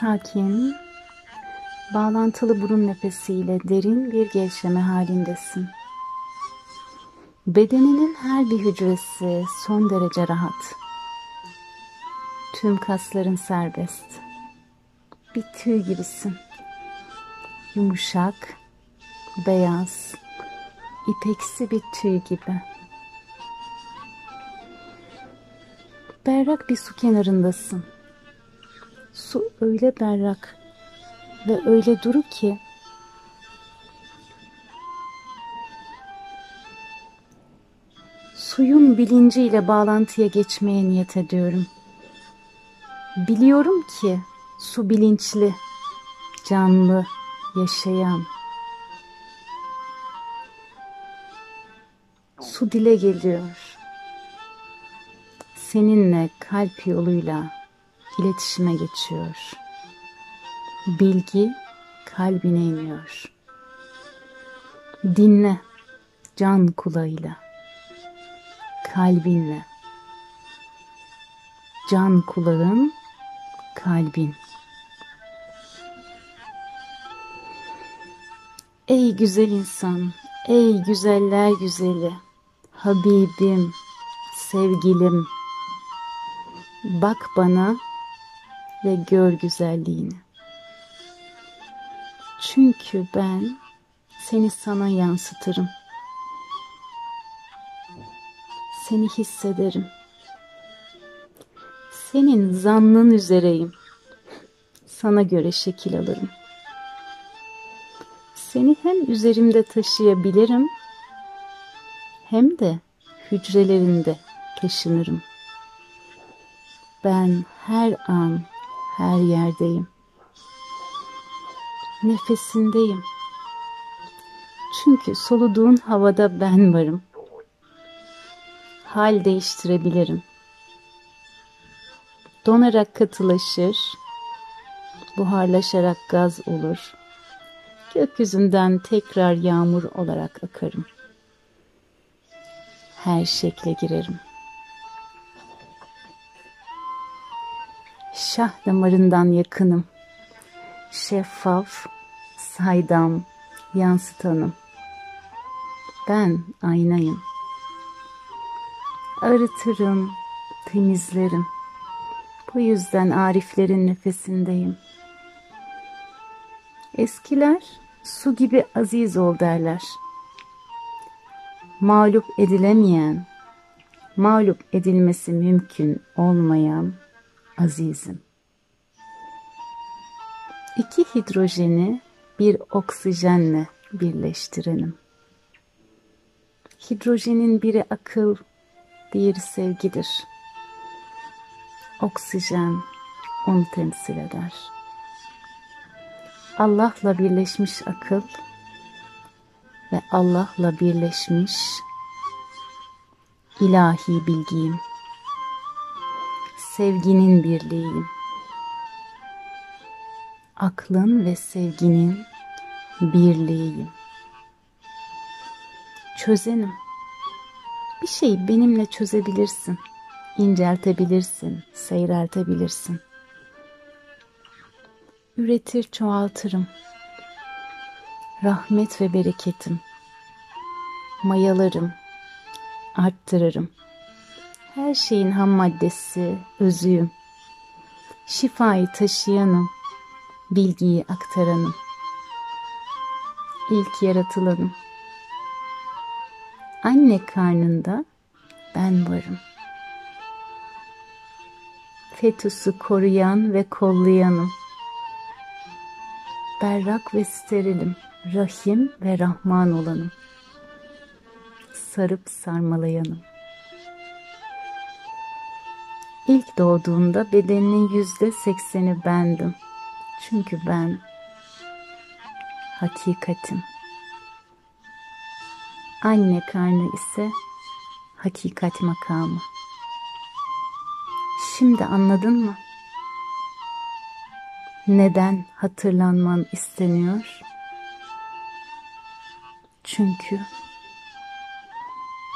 sakin, bağlantılı burun nefesiyle derin bir gevşeme halindesin. Bedeninin her bir hücresi son derece rahat. Tüm kasların serbest. Bir tüy gibisin. Yumuşak, beyaz, ipeksi bir tüy gibi. Berrak bir su kenarındasın. Su öyle berrak ve öyle duru ki suyun bilinciyle bağlantıya geçmeye niyet ediyorum. Biliyorum ki su bilinçli, canlı, yaşayan. Su dile geliyor. Seninle kalp yoluyla iletişime geçiyor. Bilgi kalbine iniyor. Dinle can kulağıyla. Kalbinle. Can kulağın, kalbin. Ey güzel insan, ey güzeller güzeli, Habibim, sevgilim. Bak bana ve gör güzelliğini. Çünkü ben seni sana yansıtırım. Seni hissederim. Senin zannın üzereyim. Sana göre şekil alırım. Seni hem üzerimde taşıyabilirim, hem de hücrelerinde taşınırım. Ben her an, her yerdeyim. Nefesindeyim. Çünkü soluduğun havada ben varım. Hal değiştirebilirim. Donarak katılaşır, buharlaşarak gaz olur. Gökyüzünden tekrar yağmur olarak akarım. Her şekle girerim. Şah damarından yakınım. Şeffaf, saydam, yansıtanım. Ben aynayım. Arıtırım, temizlerim. Bu yüzden ariflerin nefesindeyim. Eskiler su gibi aziz ol derler. Mağlup edilemeyen, mağlup edilmesi mümkün olmayan azizim. İki hidrojeni bir oksijenle birleştirelim. Hidrojenin biri akıl, diğeri sevgidir. Oksijen onu temsil eder. Allah'la birleşmiş akıl ve Allah'la birleşmiş ilahi bilgiyim. Sevginin birliğiyim. Aklın ve sevginin birliğiyim. Çözenim. Bir şeyi benimle çözebilirsin. İnceltebilirsin, seyreltebilirsin. Üretir, çoğaltırım. Rahmet ve bereketim. Mayalarım, arttırırım. Her şeyin ham maddesi, özüyüm. Şifayı taşıyanım, bilgiyi aktaranım. İlk yaratılanım. Anne karnında ben varım. Fetüsü koruyan ve kollayanım. Berrak ve sterilim, rahim ve rahman olanım. Sarıp sarmalayanım. İlk doğduğumda bedeninin %80'i bendim. Çünkü ben hakikatim. Anne karnı ise hakikat makamı. Şimdi anladın mı? Neden hatırlanman isteniyor? Çünkü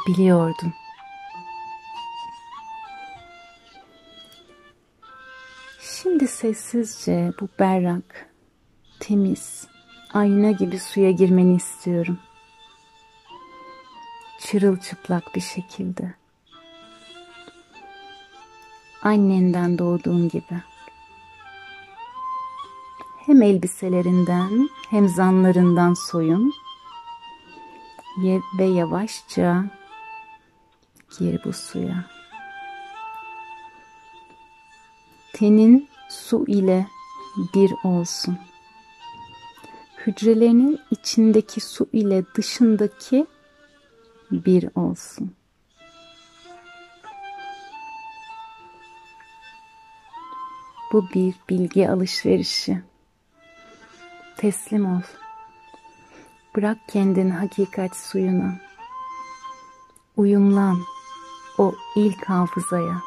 biliyordun. Şimdi sessizce bu berrak, temiz, ayna gibi suya girmeni istiyorum. Çırılçıplak bir şekilde. Annenden doğduğun gibi. Hem elbiselerinden hem zanlarından soyun. Ve yavaşça gir bu suya. Tenin su ile bir olsun. Hücrelerinin içindeki su ile dışındaki bir olsun. Bu bir bilgi alışverişi. Teslim ol. Bırak kendini hakikat suyuna. Uyumlan o ilk hafızaya.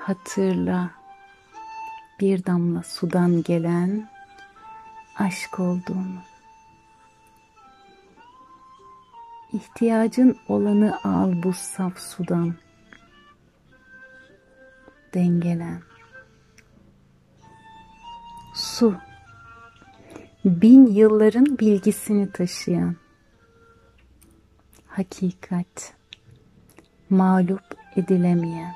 Hatırla bir damla sudan gelen aşk olduğunu. İhtiyacın olanı al bu saf sudan. Dengelen. Su. 1000 yılların bilgisini taşıyan. Hakikat. Mağlup edilemeyen.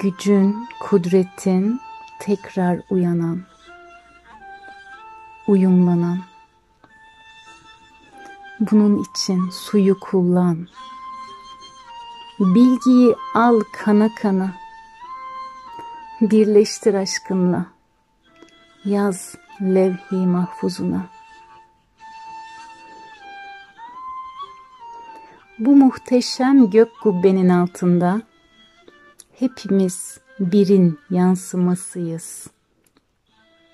Gücün, kudretin tekrar uyanan. Uyumlanan. Bunun için suyu kullan. Bilgiyi al kana kana. Birleştir aşkınla. Yaz levh-i mahfuzuna. Bu muhteşem gök kubbenin altında hepimiz birin yansımasıyız.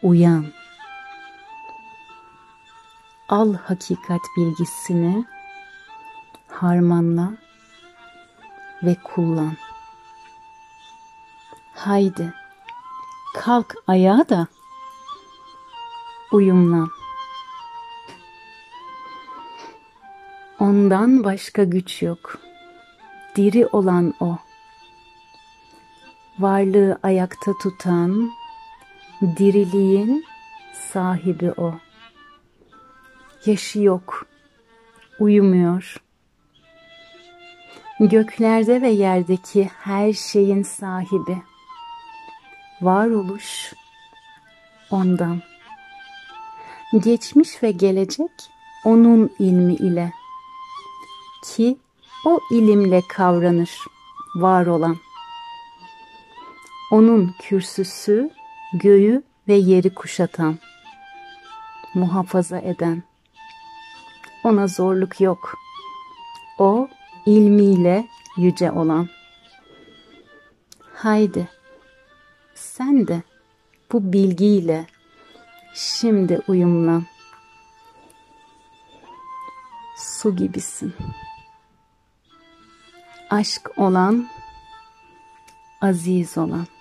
Uyan. Al hakikat bilgisini, harmanla ve kullan. Haydi, kalk ayağa da uyumlan. Ondan başka güç yok. Diri olan o. Varlığı ayakta tutan, diriliğin sahibi o. Yaşı yok, uyumuyor. Göklerde ve yerdeki her şeyin sahibi. Varoluş ondan. Geçmiş ve gelecek onun ilmi ile. Ki o ilimle kavranır var olan. Onun kürsüsü göğü ve yeri kuşatan, muhafaza eden. Ona zorluk yok. O ilmiyle yüce olan. Haydi sen de bu bilgiyle şimdi uyumlan. Su gibisin. Aşk olan, aziz olan.